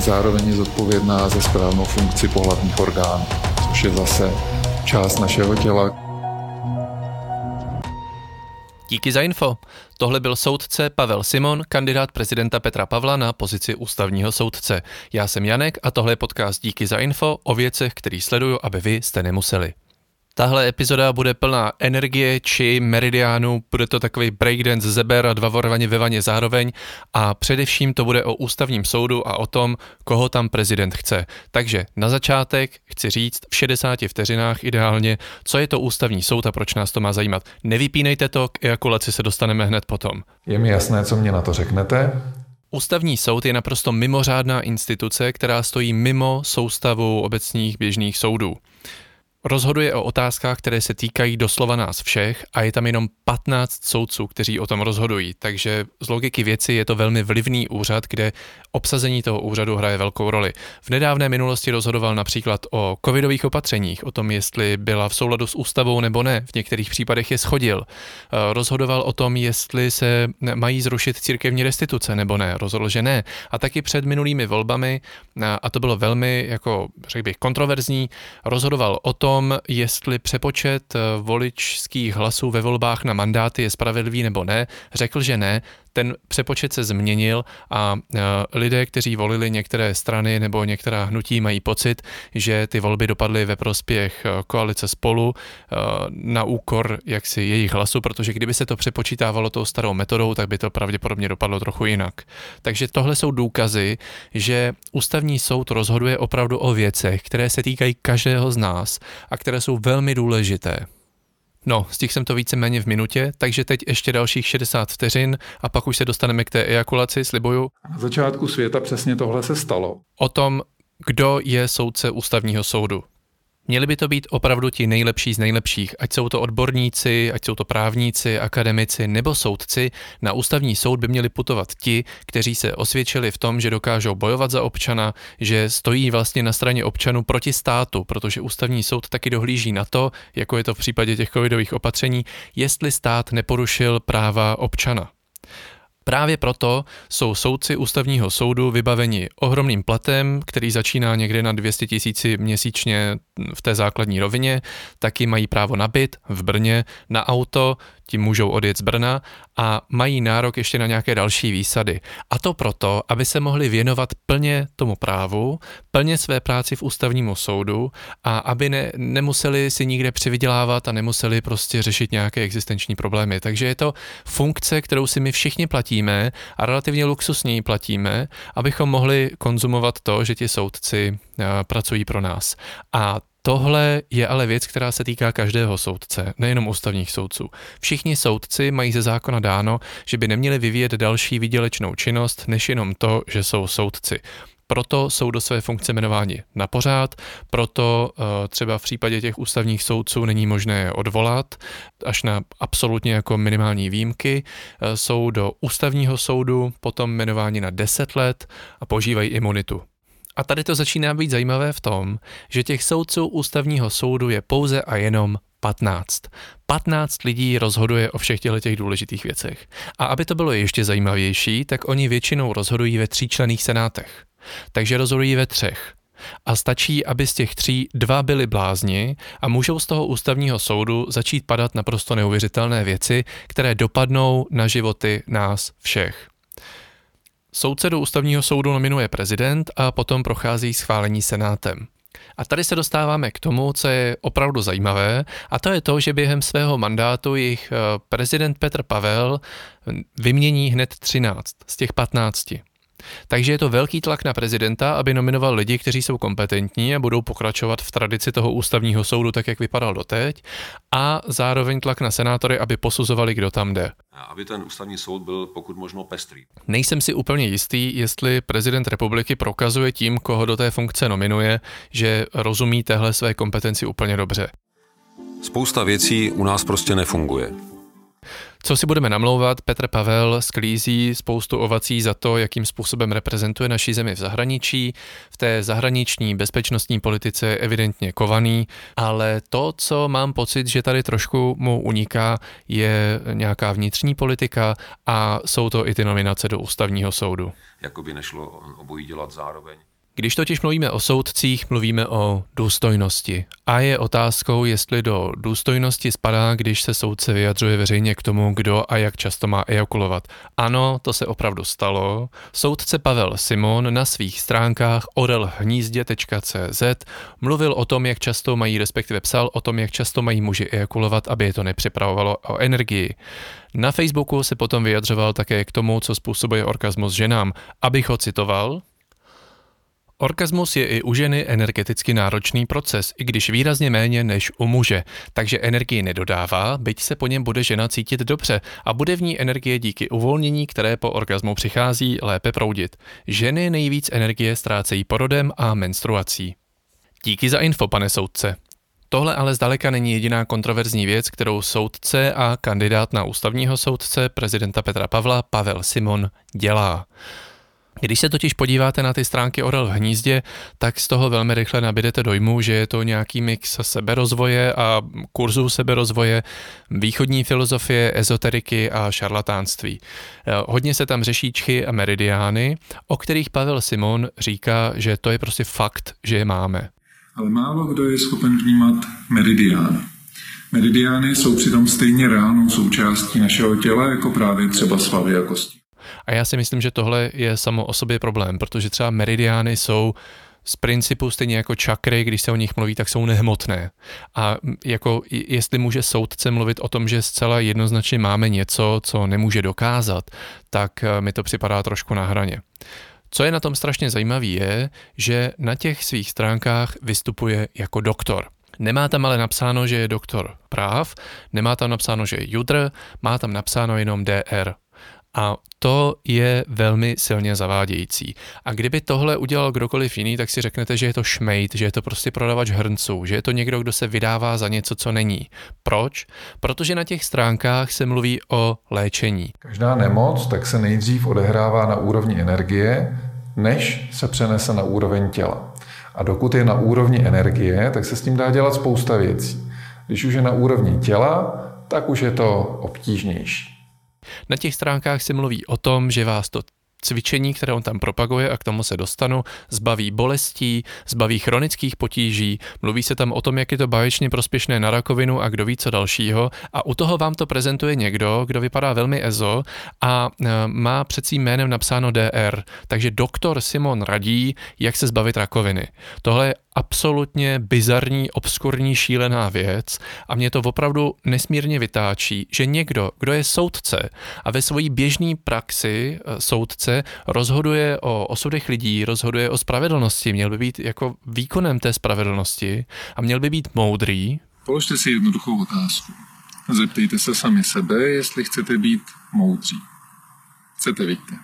Zároveň je zodpovědná za správnou funkci pohlavních orgánů, což je zase část našeho těla. Díky za info. Tohle byl soudce Pavel Simon, kandidát prezidenta Petra Pavla na pozici ústavního soudce. Já jsem Janek a tohle je podcast Díky za info o věcech, který sleduju, aby vy jste nemuseli. Tahle epizoda bude plná energie či meridiánu, bude to takový breakdance zeber a dva vorvani ve vaně zároveň a především to bude o ústavním soudu a o tom, koho tam prezident chce. Takže na začátek chci říct v 60 vteřinách ideálně, co je to ústavní soud a proč nás to má zajímat. Nevypínejte to, k ejakulaci se dostaneme hned potom. Je mi jasné, co mě na to řeknete. Ústavní soud je naprosto mimořádná instituce, která stojí mimo soustavu obecních běžných soudů. Rozhoduje o otázkách, které se týkají doslova nás všech a je tam jenom 15 soudců, kteří o tom rozhodují. Takže z logiky věci je to velmi vlivný úřad, kde obsazení toho úřadu hraje velkou roli. V nedávné minulosti rozhodoval například o covidových opatřeních, o tom, jestli byla v souladu s ústavou nebo ne, v některých případech je shodil. Rozhodoval o tom, jestli se mají zrušit církevní restituce nebo ne, rozhodl, že ne. A taky před minulými volbami, a to bylo velmi jako, řekl bych, kontroverzní, rozhodoval o tom, jestli přepočet voličských hlasů ve volbách na mandáty je spravedlivý nebo ne, řekl, že ne. Ten přepočet se změnil a lidé, kteří volili některé strany nebo některá hnutí, mají pocit, že ty volby dopadly ve prospěch koalice Spolu na úkor jaksi jejich hlasu, protože kdyby se to přepočítávalo tou starou metodou, tak by to pravděpodobně dopadlo trochu jinak. Takže tohle jsou důkazy, že ústavní soud rozhoduje opravdu o věcech, které se týkají každého z nás a které jsou velmi důležité. No, stihl jsem to víceméně v minutě, takže teď ještě dalších 60 vteřin a pak už se dostaneme k té ejakulaci, slibuju. Na začátku světa přesně tohle se stalo. O tom, kdo je soudce ústavního soudu. Měli by to být opravdu ti nejlepší z nejlepších, ať jsou to odborníci, ať jsou to právníci, akademici nebo soudci. Na ústavní soud by měli putovat ti, kteří se osvědčili v tom, že dokážou bojovat za občana, že stojí vlastně na straně občanů proti státu, protože ústavní soud taky dohlíží na to, jako je to v případě těch covidových opatření, jestli stát neporušil práva občana. Právě proto jsou soudci ústavního soudu vybaveni ohromným platem, který začíná někde na 200 000 měsíčně v té základní rovině, taky mají právo na byt v Brně, na auto, tím můžou odjet z Brna a mají nárok ještě na nějaké další výsady. A to proto, aby se mohli věnovat plně tomu právu, plně své práci v ústavnímu soudu a aby nemuseli si nikde přivydělávat a nemuseli prostě řešit nějaké existenční problémy. Takže je to funkce, kterou si my všichni platíme a relativně luxusně ji platíme, abychom mohli konzumovat to, že ti soudci pracují pro nás. A tohle je ale věc, která se týká každého soudce, nejenom ústavních soudců. Všichni soudci mají ze zákona dáno, že by neměli vyvíjet další výdělečnou činnost, než jenom to, že jsou soudci. Proto jsou do své funkce jmenováni na pořád, proto třeba v případě těch ústavních soudců není možné je odvolat, až na absolutně jako minimální výjimky. Jsou do ústavního soudu potom jmenováni na 10 let a požívají imunitu. A tady to začíná být zajímavé v tom, že těch soudců ústavního soudu je pouze a jenom 15. 15 lidí rozhoduje o všech těch důležitých věcech. A aby to bylo ještě zajímavější, tak oni většinou rozhodují ve 3členných senátech. Takže rozhodují ve 3. A stačí, aby z těch 3 2 byli blázni a můžou z toho ústavního soudu začít padat naprosto neuvěřitelné věci, které dopadnou na životy nás všech. Soudce do ústavního soudu nominuje prezident a potom prochází schválení senátem. A tady se dostáváme k tomu, co je opravdu zajímavé, a to je to, že během svého mandátu jich prezident Petr Pavel vymění hned 13 z těch 15. Takže je to velký tlak na prezidenta, aby nominoval lidi, kteří jsou kompetentní a budou pokračovat v tradici toho ústavního soudu, tak jak vypadal doteď, a zároveň tlak na senátory, aby posuzovali, kdo tam jde. Aby ten ústavní soud byl pokud možno pestrý. Nejsem si úplně jistý, jestli prezident republiky prokazuje tím, koho do té funkce nominuje, že rozumí téhle své kompetenci úplně dobře. Spousta věcí u nás prostě nefunguje. Co si budeme namlouvat, Petr Pavel sklízí spoustu ovací za to, jakým způsobem reprezentuje naši zemi v zahraničí. V té zahraniční bezpečnostní politice je evidentně kovaný, ale to, co mám pocit, že tady trošku mu uniká, je nějaká vnitřní politika a jsou to i ty nominace do ústavního soudu. Jakoby nešlo obojí dělat zároveň. Když totiž mluvíme o soudcích, mluvíme o důstojnosti. A je otázkou, jestli do důstojnosti spadá, když se soudce vyjadřuje veřejně k tomu, kdo a jak často má ejakulovat. Ano, to se opravdu stalo. Soudce Pavel Simon na svých stránkách orelvhnizde.cz mluvil o tom, jak často mají, respektive psal o tom, jak často mají muži ejakulovat, aby je to nepřipravovalo o energii. Na Facebooku se potom vyjadřoval také k tomu, co způsobuje orgasmus ženám. Abych ho citoval: orgasmus je i u ženy energeticky náročný proces, i když výrazně méně než u muže, takže energii nedodává, byť se po něm bude žena cítit dobře a bude v ní energie díky uvolnění, které po orgasmu přichází, lépe proudit. Ženy nejvíc energie ztrácejí porodem a menstruací. Díky za info, pane soudce. Tohle ale zdaleka není jediná kontroverzní věc, kterou soudce a kandidát na ústavního soudce prezidenta Petra Pavla Pavel Simon dělá. Když se totiž podíváte na ty stránky Orel v hnízdě, tak z toho velmi rychle nabídete dojmu, že je to nějaký mix seberozvoje a kurzů seberozvoje, východní filozofie, ezoteriky a šarlatánství. Hodně se tam řeší čchy a meridiány, o kterých Pavel Simon říká, že to je prostě fakt, že je máme. Ale málo kdo je schopen vnímat meridián. Meridiány jsou přitom stejně reálnou součástí našeho těla, jako právě třeba svaly a kosti. A já si myslím, že tohle je samo o sobě problém, protože třeba meridiány jsou z principu stejně jako čakry, když se o nich mluví, tak jsou nehmotné. A jako jestli může soudce mluvit o tom, že zcela jednoznačně máme něco, co nemůže dokázat, tak mi to připadá trošku na hraně. Co je na tom strašně zajímavé je, že na těch svých stránkách vystupuje jako doktor. Nemá tam ale napsáno, že je doktor práv, nemá tam napsáno, že je judr, má tam napsáno jenom DR. A to je velmi silně zavádějící. A kdyby tohle udělal kdokoliv jiný, tak si řeknete, že je to šmejt, že je to prostě prodavač hrnců, že je to někdo, kdo se vydává za něco, co není. Proč? Protože na těch stránkách se mluví o léčení. Každá nemoc tak se nejdřív odehrává na úrovni energie, než se přenese na úroveň těla. A dokud je na úrovni energie, tak se s tím dá dělat spousta věcí. Když už je na úrovni těla, tak už je to obtížnější. Na těch stránkách se mluví o tom, že vás to cvičení, které on tam propaguje, a k tomu se dostanu, zbaví bolestí, zbaví chronických potíží, mluví se tam o tom, jak je to báječně prospěšné na rakovinu a kdo ví co dalšího, a u toho vám to prezentuje někdo, kdo vypadá velmi ezo a má před svým jménem napsáno DR, takže doktor Simon radí, jak se zbavit rakoviny. Tohle je absolutně bizarní, obskurní, šílená věc a mě to opravdu nesmírně vytáčí, že někdo, kdo je soudce a ve své běžné praxi soudce rozhoduje o osudech lidí, rozhoduje o spravedlnosti, měl by být jako výkonem té spravedlnosti a měl by být moudrý. Položte si jednoduchou otázku. Zeptejte se sami sebe, jestli chcete být moudří. Chcete, víte.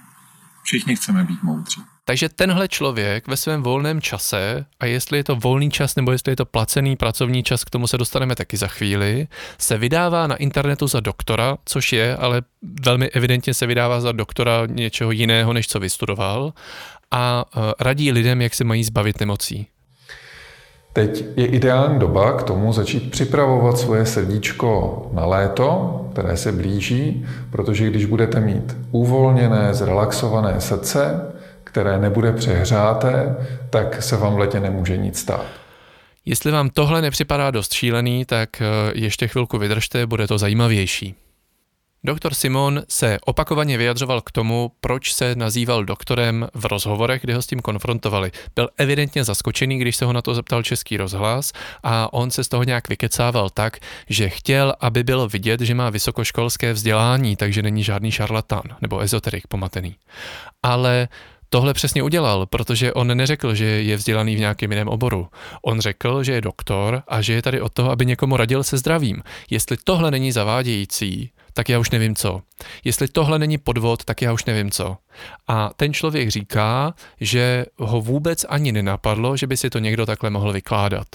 Všichni chceme být moudří. Takže tenhle člověk ve svém volném čase, a jestli je to volný čas nebo jestli je to placený pracovní čas, k tomu se dostaneme taky za chvíli, se vydává na internetu za doktora, což je, ale velmi evidentně se vydává za doktora něčeho jiného, než co vystudoval, a radí lidem, jak se mají zbavit nemocí. Teď je ideální doba k tomu začít připravovat svoje srdíčko na léto, které se blíží, protože když budete mít uvolněné, zrelaxované srdce, které nebude přehřáté, tak se vám v letě nemůže nic stát. Jestli vám tohle nepřipadá dost šílený, tak ještě chvilku vydržte, bude to zajímavější. Doktor Simon se opakovaně vyjadřoval k tomu, proč se nazýval doktorem v rozhovorech, kde ho s tím konfrontovali. Byl evidentně zaskočený, když se ho na to zeptal Český rozhlas a on se z toho nějak vykecával tak, že chtěl, aby bylo vidět, že má vysokoškolské vzdělání, takže není žádný šarlatán nebo ezoterik pomatený. Ale tohle přesně udělal, protože on neřekl, že je vzdělaný v nějakém jiném oboru. On řekl, že je doktor a že je tady od toho, aby někomu radil se zdravím. Jestli tohle není zavádějící, tak já už nevím co. Jestli tohle není podvod, tak já už nevím co. A ten člověk říká, že ho vůbec ani nenapadlo, že by si to někdo takhle mohl vykládat.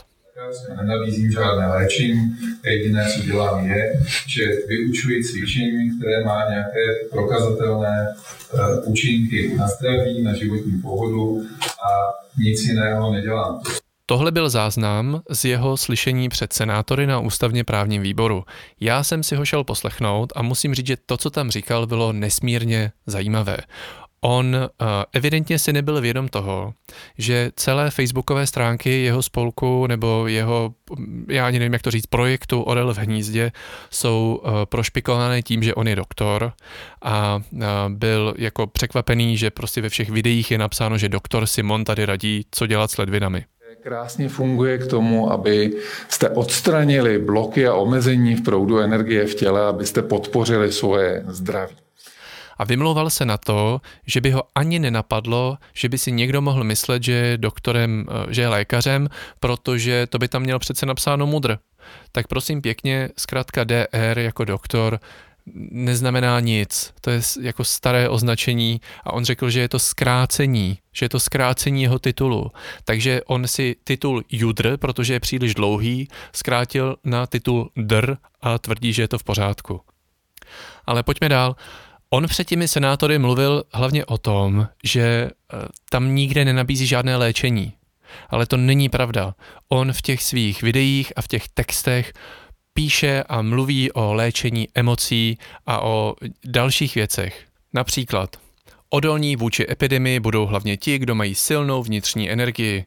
Já se nenabízím žádné léčení, jediné, co dělám, je, že vyučuji cvičení, které má nějaké prokazatelné účinky na zdraví, na životní pohodu a nic jiného nedělám. Tohle byl záznam z jeho slyšení před senátory na ústavně právním výboru. Já jsem si ho šel poslechnout a musím říct, že to, co tam říkal, bylo nesmírně zajímavé. on evidentně si nebyl vědom toho, že celé facebookové stránky jeho spolku nebo jeho, já ani nevím, jak to říct, projektu Orel v hnízdě jsou prošpikované tím, že on je doktor a byl jako překvapený, že prostě ve všech videích je napsáno, že doktor Simon tady radí, co dělat s ledvinami. Krásně funguje k tomu, abyste odstranili bloky a omezení v proudu energie v těle, abyste podpořili svoje zdraví. A vymlouval se na to, že by ho ani nenapadlo, že by si někdo mohl myslet, že je doktorem, že je lékařem, protože to by tam měl přece napsáno MUDr. Tak prosím pěkně, zkrátka DR jako doktor neznamená nic. To je jako staré označení a on řekl, že je to zkrácení, jeho titulu. Takže on si titul JUDr, protože je příliš dlouhý, zkrátil na titul DR a tvrdí, že je to v pořádku. Ale pojďme dál. On před těmi senátory mluvil hlavně o tom, že tam nikde nenabízí žádné léčení. Ale to není pravda. On v těch svých videích a v těch textech píše a mluví o léčení emocí a o dalších věcech. Například, odolní vůči epidemii budou hlavně ti, kdo mají silnou vnitřní energii.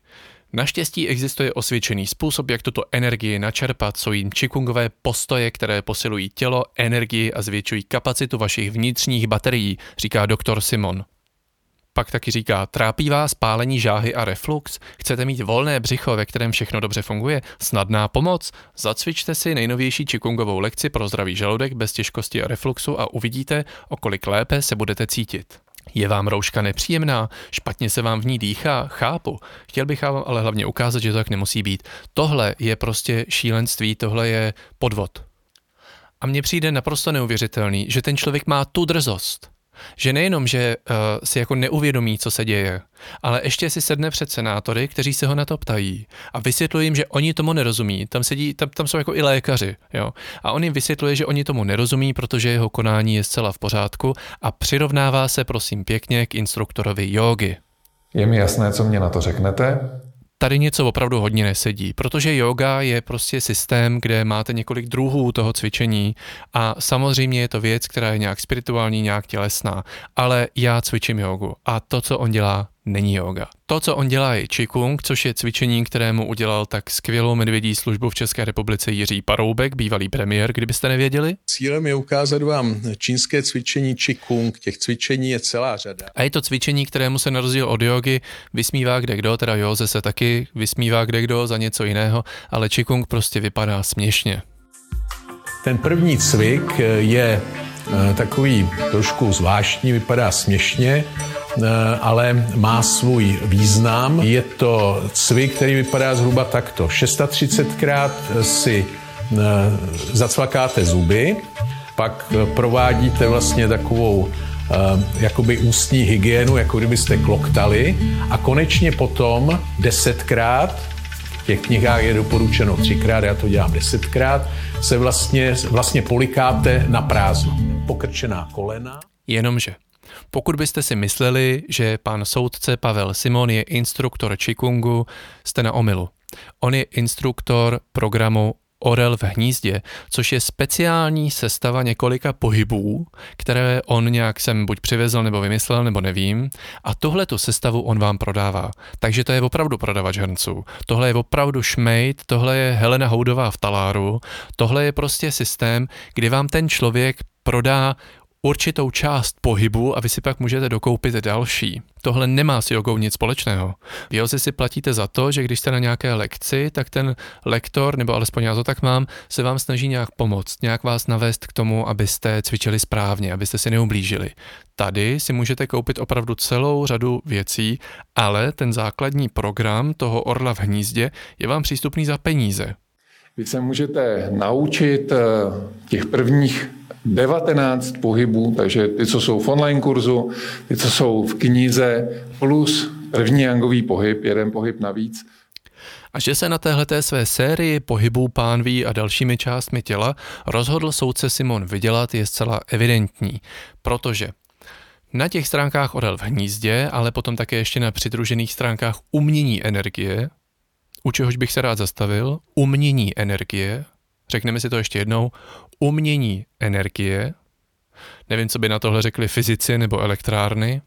Naštěstí existuje osvědčený způsob, jak tuto energii načerpat, jsou jim čikungové postoje, které posilují tělo, energii a zvětšují kapacitu vašich vnitřních baterií, říká doktor Simon. Pak taky říká, trápí vás pálení žáhy a reflux? Chcete mít volné břicho, ve kterém všechno dobře funguje? Snadná pomoc? Zacvičte si nejnovější čikungovou lekci pro zdravý žaludek bez těžkosti a refluxu a uvidíte, o kolik lépe se budete cítit. Je vám rouška nepříjemná? Špatně se vám v ní dýchá? Chápu. Chtěl bych vám ale hlavně ukázat, že to tak nemusí být. Tohle je prostě šílenství, tohle je podvod. A mně přijde naprosto neuvěřitelný, že ten člověk má tu drzost. Že nejenom, že si jako neuvědomí, co se děje, ale ještě si sedne před senátory, kteří se ho na to ptají a vysvětluje jim, že oni tomu nerozumí. Tam jsou jako i lékaři, jo? A on jim vysvětluje, že oni tomu nerozumí, protože jeho konání je zcela v pořádku a přirovnává se, prosím pěkně, k instruktorovi jógy. Je mi jasné, co mě na to řeknete? Tady něco opravdu hodně nesedí, protože jóga je prostě systém, kde máte několik druhů toho cvičení a samozřejmě je to věc, která je nějak spirituální, nějak tělesná, ale já cvičím jógu a to, co on dělá, není jóga. To, co on dělá, je čikung, což je cvičení, kterému udělal tak skvělou medvědí službu v České republice Jiří Paroubek, bývalý premiér, kdybyste nevěděli. Cílem je ukázat vám čínské cvičení čikung, těch cvičení je celá řada. A je to cvičení, kterému se na rozdíl od jógy vysmívá kdekdo, teda józe se taky vysmívá kdekdo za něco jiného, ale čikung prostě vypadá směšně. Ten první cvik je takový trošku zvláštní, vypadá směšně, ale má svůj význam. Je to cvik, který vypadá zhruba takto. 36krát si zacvakáte zuby, pak provádíte vlastně takovou jakoby ústní hygienu, jako kdybyste kloktali a konečně potom 10krát, v těch knihách je doporučeno 3krát, já to dělám 10krát, se vlastně polikáte na prázdno. Pokrčená kolena. Jenomže pokud byste si mysleli, že pan soudce Pavel Simon je instruktor čikungu, jste na omylu. On je instruktor programu Orel v hnízdě, což je speciální sestava několika pohybů, které on nějak sem buď přivezl nebo vymyslel, nebo nevím. A tuhle tu sestavu on vám prodává. Takže to je opravdu prodavač hrnců. Tohle je opravdu šmejt, tohle je Helena Houdová v taláru, tohle je prostě systém, kdy vám ten člověk prodá určitou část pohybu a vy si pak můžete dokoupit další. Tohle nemá s jogou nic společného. V józe si platíte za to, že když jste na nějaké lekci, tak ten lektor, nebo alespoň já to tak mám, se vám snaží nějak pomoct, nějak vás navést k tomu, abyste cvičili správně, abyste si neublížili. Tady si můžete koupit opravdu celou řadu věcí, ale ten základní program toho Orla v hnízdě je vám přístupný za peníze. Vy se můžete naučit těch prvních 19 pohybů, takže ty, co jsou v online kurzu, ty, co jsou v knize, plus první jangový pohyb, jeden pohyb navíc. A že se na téhleté své sérii pohybů pánví a dalšími částmi těla rozhodl soudce Simon vydělat je zcela evidentní, protože na těch stránkách Orel v hnízdě, ale potom také ještě na přidružených stránkách umění energie, u čehož bych se rád zastavil, umění energie, řekneme si to ještě jednou, umění energie, nevím, co by na tohle řekli fyzici nebo elektrárny,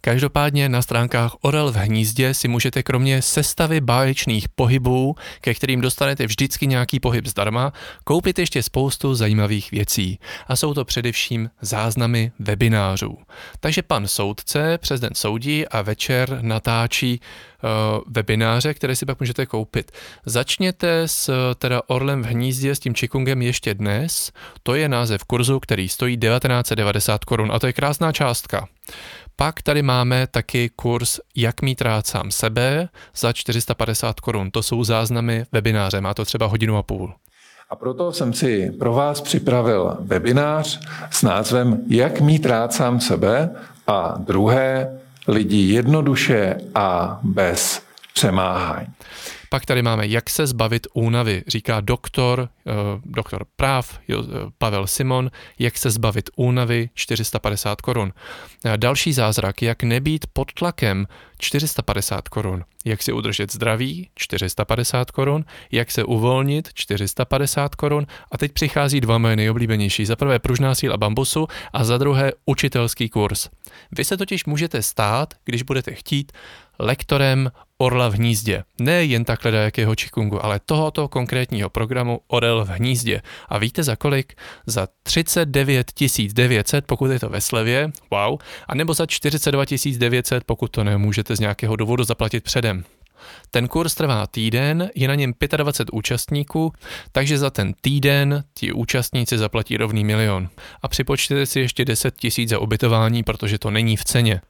Každopádně na stránkách Orel v hnízdě si můžete kromě sestavy báječných pohybů, ke kterým dostanete vždycky nějaký pohyb zdarma, koupit ještě spoustu zajímavých věcí. A jsou to především záznamy webinářů. Takže pan soudce přes den soudí a večer natáčí webináře, které si pak můžete koupit. Začněte s teda Orlem v hnízdě, s tím čikungem ještě dnes. To je název kurzu, který stojí 1990 korun a to je krásná částka. Pak tady máme taky kurz Jak mít rád sám sebe za 450 korun. To jsou záznamy webináře, má to třeba hodinu a půl. A proto jsem si pro vás připravil webinář s názvem Jak mít rád sám sebe a druhé lidi jednoduše a bez přemáhání. Pak tady máme, jak se zbavit únavy, říká doktor práv Pavel Simon, jak se zbavit únavy, 450 korun. Další zázrak, jak nebýt pod tlakem, 450 korun. Jak si udržet zdraví, 450 korun. Jak se uvolnit, 450 korun. A teď přichází dva moje nejoblíbenější. Za prvé pružná síla bambusu a za druhé učitelský kurz. Vy se totiž můžete stát, když budete chtít, lektorem Orla v hnízdě. Ne jen takhle jakého čikungu, ale tohoto konkrétního programu Orel v hnízdě. A víte za kolik? Za 39 900, pokud je to ve slevě, wow, anebo za 42 900, pokud to nemůžete z nějakého důvodu zaplatit předem. Ten kurz trvá týden, je na něm 25 účastníků, takže za ten týden ti účastníci zaplatí rovný 1 000 000. A připočtěte si ještě 10 000 za ubytování, protože to není v ceně.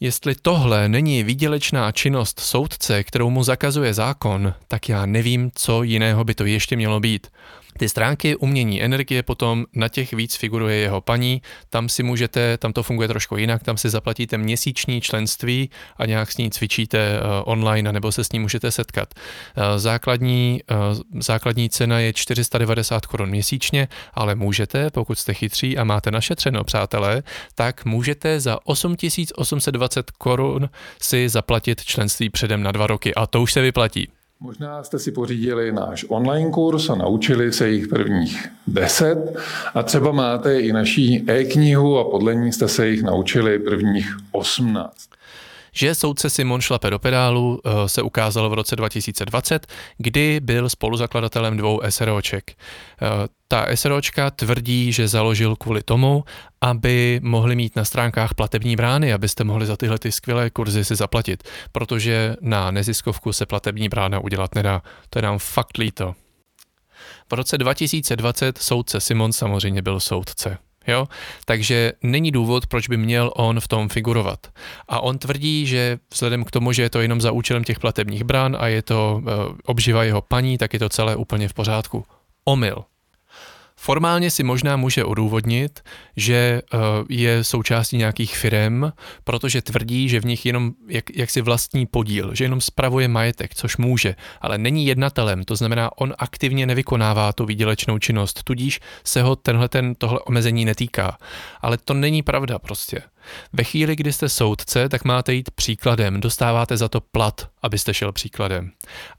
Jestli tohle není výdělečná činnost soudce, kterou mu zakazuje zákon, tak já nevím, co jiného by to ještě mělo být. Ty stránky umění energie potom na těch víc figuruje jeho paní, tam to funguje trošku jinak, tam si zaplatíte měsíční členství a nějak s ní cvičíte online nebo se s ní můžete setkat. Základní cena je 490 korun měsíčně, ale můžete, pokud jste chytří a máte našetřeno, přátelé, tak můžete za 8820 korun si zaplatit členství předem na 2 roky a to už se vyplatí. Možná jste si pořídili náš online kurz a naučili se jich prvních 10 a třeba máte i naší e-knihu a podle ní jste se jich naučili prvních 18. Že soudce Simon šlape do pedálu se ukázalo v roce 2020, kdy byl spoluzakladatelem 2 SROček. Ta SROčka tvrdí, že založil kvůli tomu, aby mohli mít na stránkách platební brány, abyste mohli za tyhle ty skvělé kurzy si zaplatit, protože na neziskovku se platební brána udělat nedá. To je nám fakt líto. V roce 2020 soudce Simon samozřejmě byl soudce. Jo? Takže není důvod, proč by měl on v tom figurovat. A on tvrdí, že vzhledem k tomu, že je to jenom za účelem těch platebních brán a je to obživa jeho paní, tak je to celé úplně v pořádku. Omyl. Formálně si možná může odůvodnit, že je součástí nějakých firem, protože tvrdí, že v nich jenom jaksi vlastní podíl, že jenom spravuje majetek, což může, ale není jednatelem, to znamená, on aktivně nevykonává tu výdělečnou činnost, tudíž se ho tohle omezení netýká. Ale to není pravda prostě. Ve chvíli, kdy jste soudce, tak máte jít příkladem, dostáváte za to plat, abyste šel příkladem.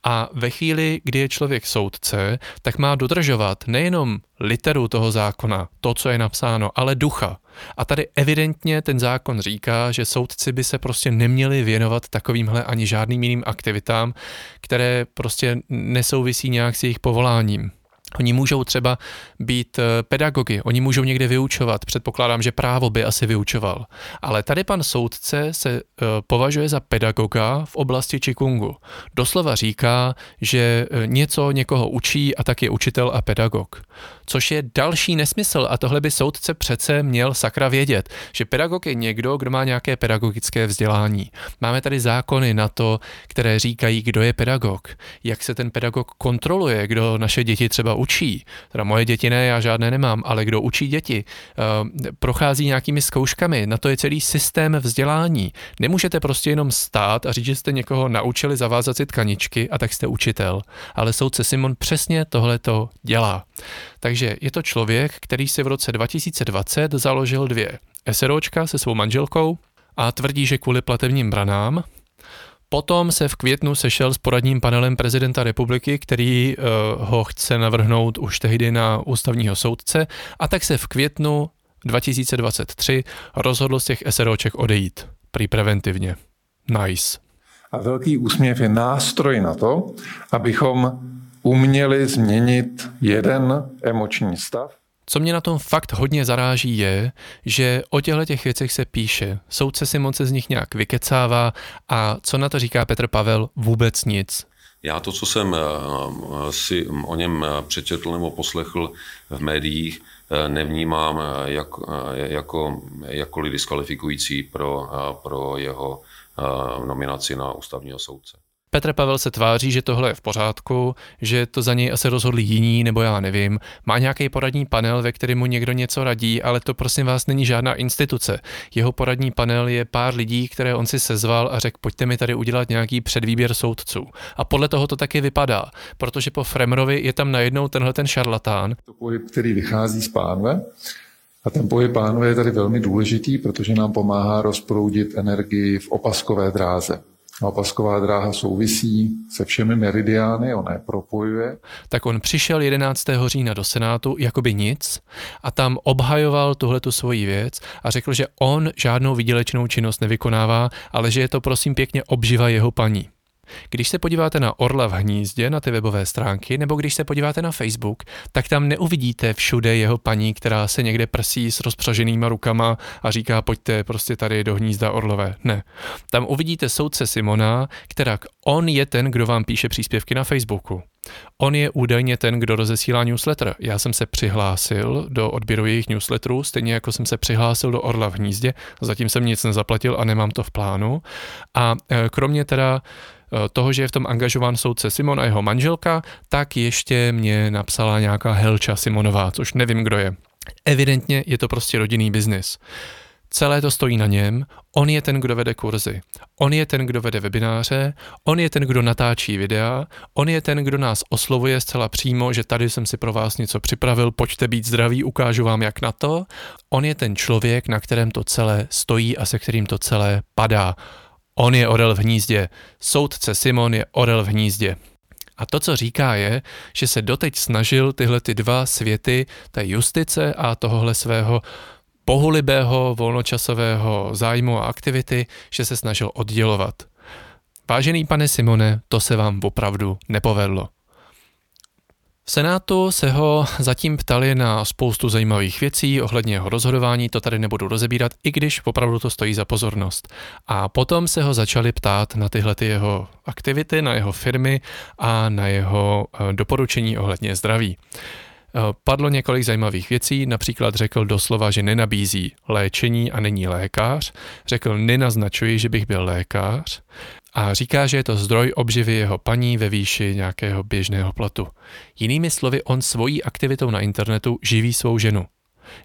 A ve chvíli, kdy je člověk soudce, tak má dodržovat nejenom literu toho zákona, to, co je napsáno, ale ducha. A tady evidentně ten zákon říká, že soudci by se prostě neměli věnovat takovýmhle ani žádným jiným aktivitám, které prostě nesouvisí nějak s jejich povoláním. Oni můžou třeba být pedagogy, oni můžou někde vyučovat, předpokládám, že právo by asi vyučoval. Ale tady pan soudce se považuje za pedagoga v oblasti čikungu. Doslova říká, že něco někoho učí a tak je učitel a pedagog. Což je další nesmysl a tohle by soudce přece měl sakra vědět, že pedagog je někdo, kdo má nějaké pedagogické vzdělání. Máme tady zákony na to, které říkají, kdo je pedagog, jak se ten pedagog kontroluje, kdo naše děti třeba učí. Teda moje děti ne, já žádné nemám, ale kdo učí děti, prochází nějakými zkouškami, na to je celý systém vzdělání. Nemůžete prostě jenom stát a říct, že jste někoho naučili zavázat si tkaničky a tak jste učitel. Ale soudce Simon přesně tohleto dělá. Takže je to člověk, který si v roce 2020 založil 2 SROčka se svou manželkou a tvrdí, že kvůli platebním branám. Potom se v květnu sešel s poradním panelem prezidenta republiky, který ho chce navrhnout už tehdy na ústavního soudce, a tak se v květnu 2023 rozhodl z těch SROček odejít. prý preventivně. Nice. A velký úsměv je nástroj na to, abychom uměli změnit jeden emoční stav. Co mě na tom fakt hodně zaráží je, že o těchto věcech se píše, soudce si moc z nich nějak vykecává a co na to říká Petr Pavel? Vůbec nic. Já to, co jsem si o něm přečetl nebo poslechl v médiích, nevnímám jakkoliv diskvalifikující pro jeho nominaci na ústavního soudce. Petr Pavel se tváří, že tohle je v pořádku, že to za něj asi rozhodli jiní, nebo já nevím. Má nějaký poradní panel, ve kterém mu někdo něco radí, ale to prosím vás není žádná instituce. Jeho poradní panel je pár lidí, které on si sezval a řekl, pojďte mi tady udělat nějaký předvýběr soudců. A podle toho to taky vypadá, protože po Fremrovi je tam najednou tenhle ten šarlatán. To pohyb, který vychází z pánve. A ten pohyb pánve je tady velmi důležitý, protože nám pomáhá rozproudit energii v opaskové dráze. Opasková dráha souvisí se všemi meridiány, ona je propojuje. Tak on přišel 11. října do Senátu, jakoby nic, a tam obhajoval tuhletu svoji věc a řekl, že on žádnou výdělečnou činnost nevykonává, ale že je to prosím pěkně obživa jeho paní. Když se podíváte na Orla v hnízdě, na ty webové stránky, nebo když se podíváte na Facebook, tak tam neuvidíte všude jeho paní, která se někde prsí s rozpřaženýma rukama a říká, pojďte prostě tady do hnízda orlové. Ne. Tam uvidíte soudce Simona, kterak on je ten, kdo vám píše příspěvky na Facebooku. On je údajně ten, kdo rozesílá newsletter. Já jsem se přihlásil do odběru jejich newsletterů, stejně jako jsem se přihlásil do Orla v hnízdě, zatím jsem nic nezaplatil a nemám to v plánu. A kromě teda toho, že je v tom angažován soudce Simon a jeho manželka, tak ještě mě napsala nějaká Helča Simonová, což nevím, kdo je. Evidentně je to prostě rodinný biznis. Celé to stojí na něm, on je ten, kdo vede kurzy, on je ten, kdo vede webináře, on je ten, kdo natáčí videa, on je ten, kdo nás oslovuje zcela přímo, že tady jsem si pro vás něco připravil, pojďte být zdraví, ukážu vám jak na to. On je ten člověk, na kterém to celé stojí a se kterým to celé padá. On je orel v hnízdě, soudce Simon je orel v hnízdě. A to, co říká je, že se doteď snažil tyhle ty dva světy, té justice a tohohle svého pohulibého volnočasového zájmu a aktivity, že se snažil oddělovat. Vážený pane Simone, to se vám opravdu nepovedlo. V Senátu se ho zatím ptali na spoustu zajímavých věcí ohledně jeho rozhodování, to tady nebudu rozebírat, i když opravdu to stojí za pozornost. A potom se ho začali ptát na tyhle ty jeho aktivity, na jeho firmy a na jeho doporučení ohledně zdraví. Padlo několik zajímavých věcí, například řekl doslova, že nenabízí léčení a není lékař, řekl nenaznačuji, že bych byl lékař a říká, že je to zdroj obživy jeho paní ve výši nějakého běžného platu. Jinými slovy, on svojí aktivitou na internetu živí svou ženu.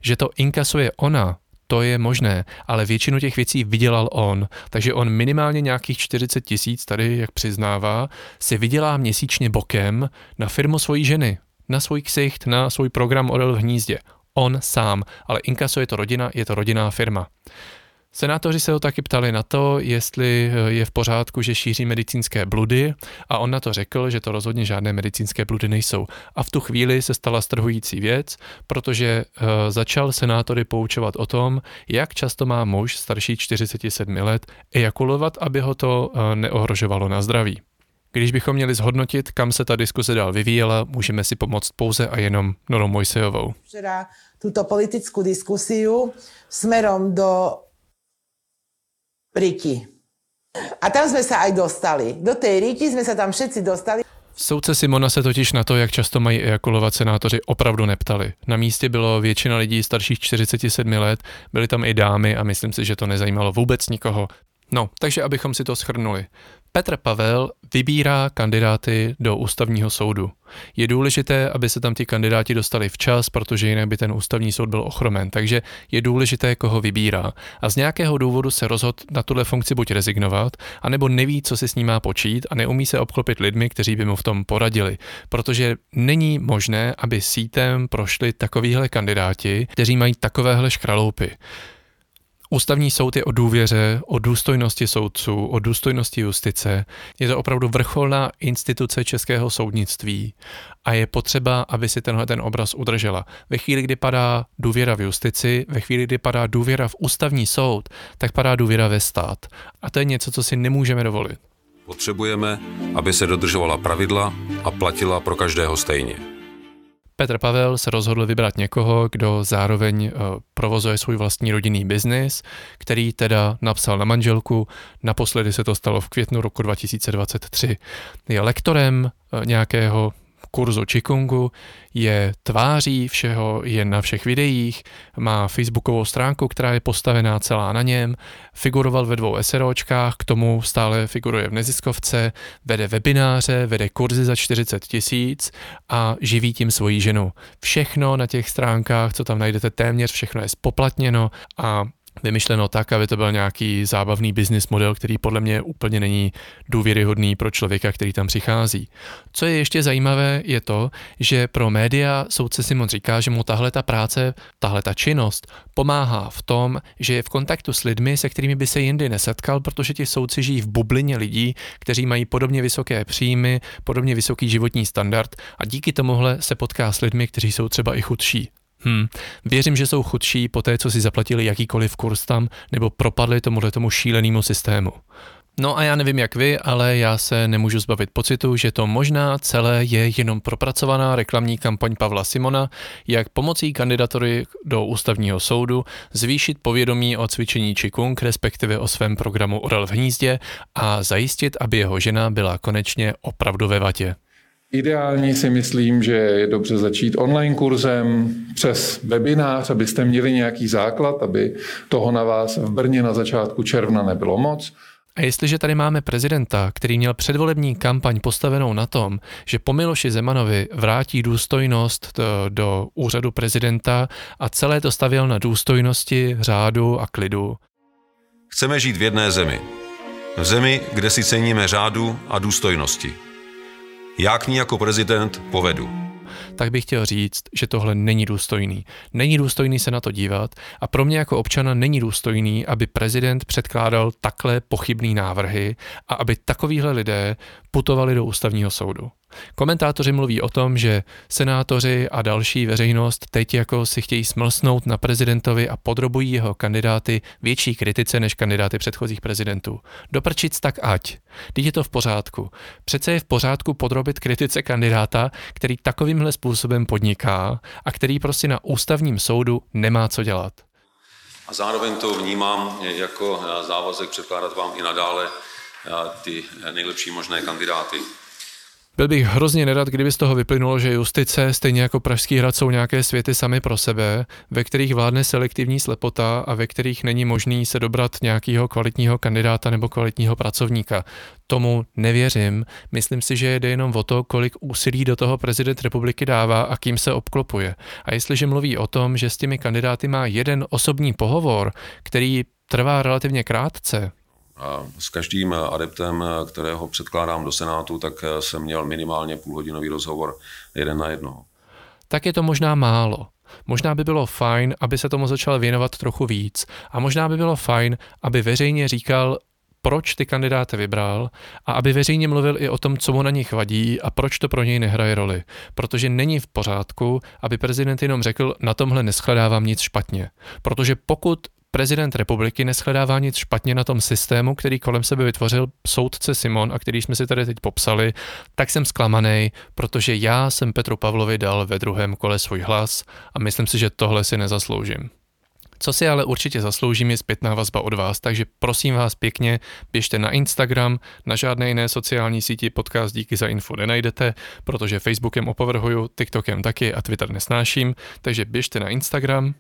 Že to inkasuje ona, to je možné, ale většinu těch věcí vydělal on, takže on minimálně nějakých 40 000 tady, jak přiznává, si vydělá měsíčně bokem na firmu svojí ženy. Na svůj ksicht, na svůj program Orel v hnízdě. On sám, ale inkasuje to rodina, je to rodinná firma. Senátoři se ho taky ptali na to, jestli je v pořádku, že šíří medicínské bludy a on na to řekl, že to rozhodně žádné medicínské bludy nejsou. A v tu chvíli se stala strhující věc, protože začal senátory poučovat o tom, jak často má muž starší 47 let ejakulovat, aby ho to neohrožovalo na zdraví. Když bychom měli zhodnotit, kam se ta diskuse dál vyvíjela, můžeme si pomoct pouze a jenom Norou Moisejovou. Včera tuto politickou diskusiu smerom do Riky. A tam jsme se aj dostali. Do té Riky jsme se tam všetci dostali. Soudce Simona se totiž na to, jak často mají ejakulovat senátoři, opravdu neptali. Na místě bylo většina lidí starších 47 let, byly tam i dámy a myslím si, že to nezajímalo vůbec nikoho. No, takže abychom si to shrnuli. Petr Pavel vybírá kandidáty do ústavního soudu. Je důležité, aby se tam ti kandidáti dostali včas, protože jinak by ten ústavní soud byl ochromen, takže je důležité, koho vybírá. A z nějakého důvodu se rozhodl na tuhle funkci buď rezignovat, anebo neví, co si s ní má počít a neumí se obklopit lidmi, kteří by mu v tom poradili, protože není možné, aby sítem prošli takovýhle kandidáti, kteří mají takovéhle škraloupy. Ústavní soud je o důvěře, o důstojnosti soudců, o důstojnosti justice. Je to opravdu vrcholná instituce českého soudnictví a je potřeba, aby si tenhle ten obraz udržela. Ve chvíli, kdy padá důvěra v justici, ve chvíli, kdy padá důvěra v Ústavní soud, tak padá důvěra ve stát. A to je něco, co si nemůžeme dovolit. Potřebujeme, aby se dodržovala pravidla a platila pro každého stejně. Petr Pavel se rozhodl vybrat někoho, kdo zároveň provozuje svůj vlastní rodinný biznis, který teda napsal na manželku. Naposledy se to stalo v květnu roku 2023. Je lektorem nějakého kurzu Qigongu, je tváří všeho, je na všech videích, má facebookovou stránku, která je postavená celá na něm, figuroval ve 2 SROčkách, k tomu stále figuruje v neziskovce, vede webináře, vede kurzy za 40 000 a živí tím svoji ženu. Všechno na těch stránkách, co tam najdete téměř, všechno je spoplatněno a vymyšleno tak, aby to byl nějaký zábavný business model, který podle mě úplně není důvěryhodný pro člověka, který tam přichází. Co je ještě zajímavé, je to, že pro média soudce Simon říká, že mu tahle činnost pomáhá v tom, že je v kontaktu s lidmi, se kterými by se jindy nesetkal, protože ti soudci žijí v bublině lidí, kteří mají podobně vysoké příjmy, podobně vysoký životní standard a díky tomuhle se potká s lidmi, kteří jsou třeba i chudší. Věřím, že jsou chudší po té, co si zaplatili jakýkoliv kurz tam nebo propadli tomu šílenému systému. No a já nevím jak vy, ale já se nemůžu zbavit pocitu, že to možná celé je jenom propracovaná reklamní kampaň Pavla Simona, jak pomocí kandidatury do Ústavního soudu zvýšit povědomí o cvičení Qigong, respektive o svém programu Orel v hnízdě a zajistit, aby jeho žena byla konečně opravdu ve vatě. Ideální si myslím, že je dobře začít online kurzem přes webinář, abyste měli nějaký základ, aby toho na vás v Brně na začátku června nebylo moc. A jestliže tady máme prezidenta, který měl předvolební kampaň postavenou na tom, že po Miloši Zemanovi vrátí důstojnost do úřadu prezidenta a celé to stavěl na důstojnosti, řádu a klidu. Chceme žít v jedné zemi. V zemi, kde si ceníme řádu a důstojnosti. Já k ní jako prezident povedu. Tak bych chtěl říct, že tohle není důstojný. Není důstojný se na to dívat a pro mě jako občana není důstojný, aby prezident předkládal takhle pochybné návrhy a aby takovýhle lidé putovali do Ústavního soudu. Komentátoři mluví o tom, že senátoři a další veřejnost teď jako si chtějí smlsnout na prezidentovi a podrobují jeho kandidáty větší kritice než kandidáty předchozích prezidentů. Doprčic tak ať. Teď je to v pořádku. Přece je v pořádku podrobit kritice kandidáta, který takovýmhle způsobem podniká a který prostě na Ústavním soudu nemá co dělat. A zároveň to vnímám jako závazek předkládat vám i nadále ty nejlepší možné kandidáty. Byl bych hrozně nerad, kdyby z toho vyplynulo, že justice, stejně jako Pražský hrad, jsou nějaké světy sami pro sebe, ve kterých vládne selektivní slepota a ve kterých není možný se dobrat nějakého kvalitního kandidáta nebo kvalitního pracovníka. Tomu nevěřím. Myslím si, že jde jenom o to, kolik úsilí do toho prezident republiky dává a kým se obklopuje. A jestliže mluví o tom, že s těmi kandidáty má jeden osobní pohovor, který trvá relativně krátce, s každým adeptem, kterého předkládám do Senátu, tak jsem měl minimálně půlhodinový rozhovor 1 na 1. Tak je to možná málo. Možná by bylo fajn, aby se tomu začal věnovat trochu víc. A možná by bylo fajn, aby veřejně říkal, proč ty kandidáty vybral a aby veřejně mluvil i o tom, co mu na nich vadí a proč to pro něj nehraje roli. Protože není v pořádku, aby prezident jenom řekl, na tomhle neschledávám nic špatně. Protože pokud prezident republiky neschledává nic špatně na tom systému, který kolem sebe vytvořil soudce Simon a který jsme si tady teď popsali, tak jsem zklamaný, protože já jsem Petru Pavlovi dal ve 2. kole svůj hlas a myslím si, že tohle si nezasloužím. Co si ale určitě zasloužím je zpětná vazba od vás, takže prosím vás pěkně, běžte na Instagram, na žádné jiné sociální síti podcast Díky za info nenajdete, protože Facebookem opovrhuju, TikTokem taky a Twitter nesnáším, takže běžte na Instagram.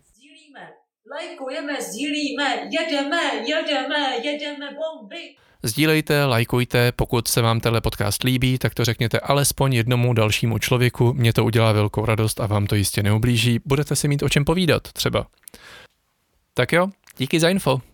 Lajkujeme, sdílíme, jedeme bomby. Sdílejte, lajkujte, pokud se vám tenhle podcast líbí, tak to řekněte alespoň jednomu dalšímu člověku, mě to udělá velkou radost a vám to jistě neublíží, budete si mít o čem povídat třeba. Tak jo, díky za info.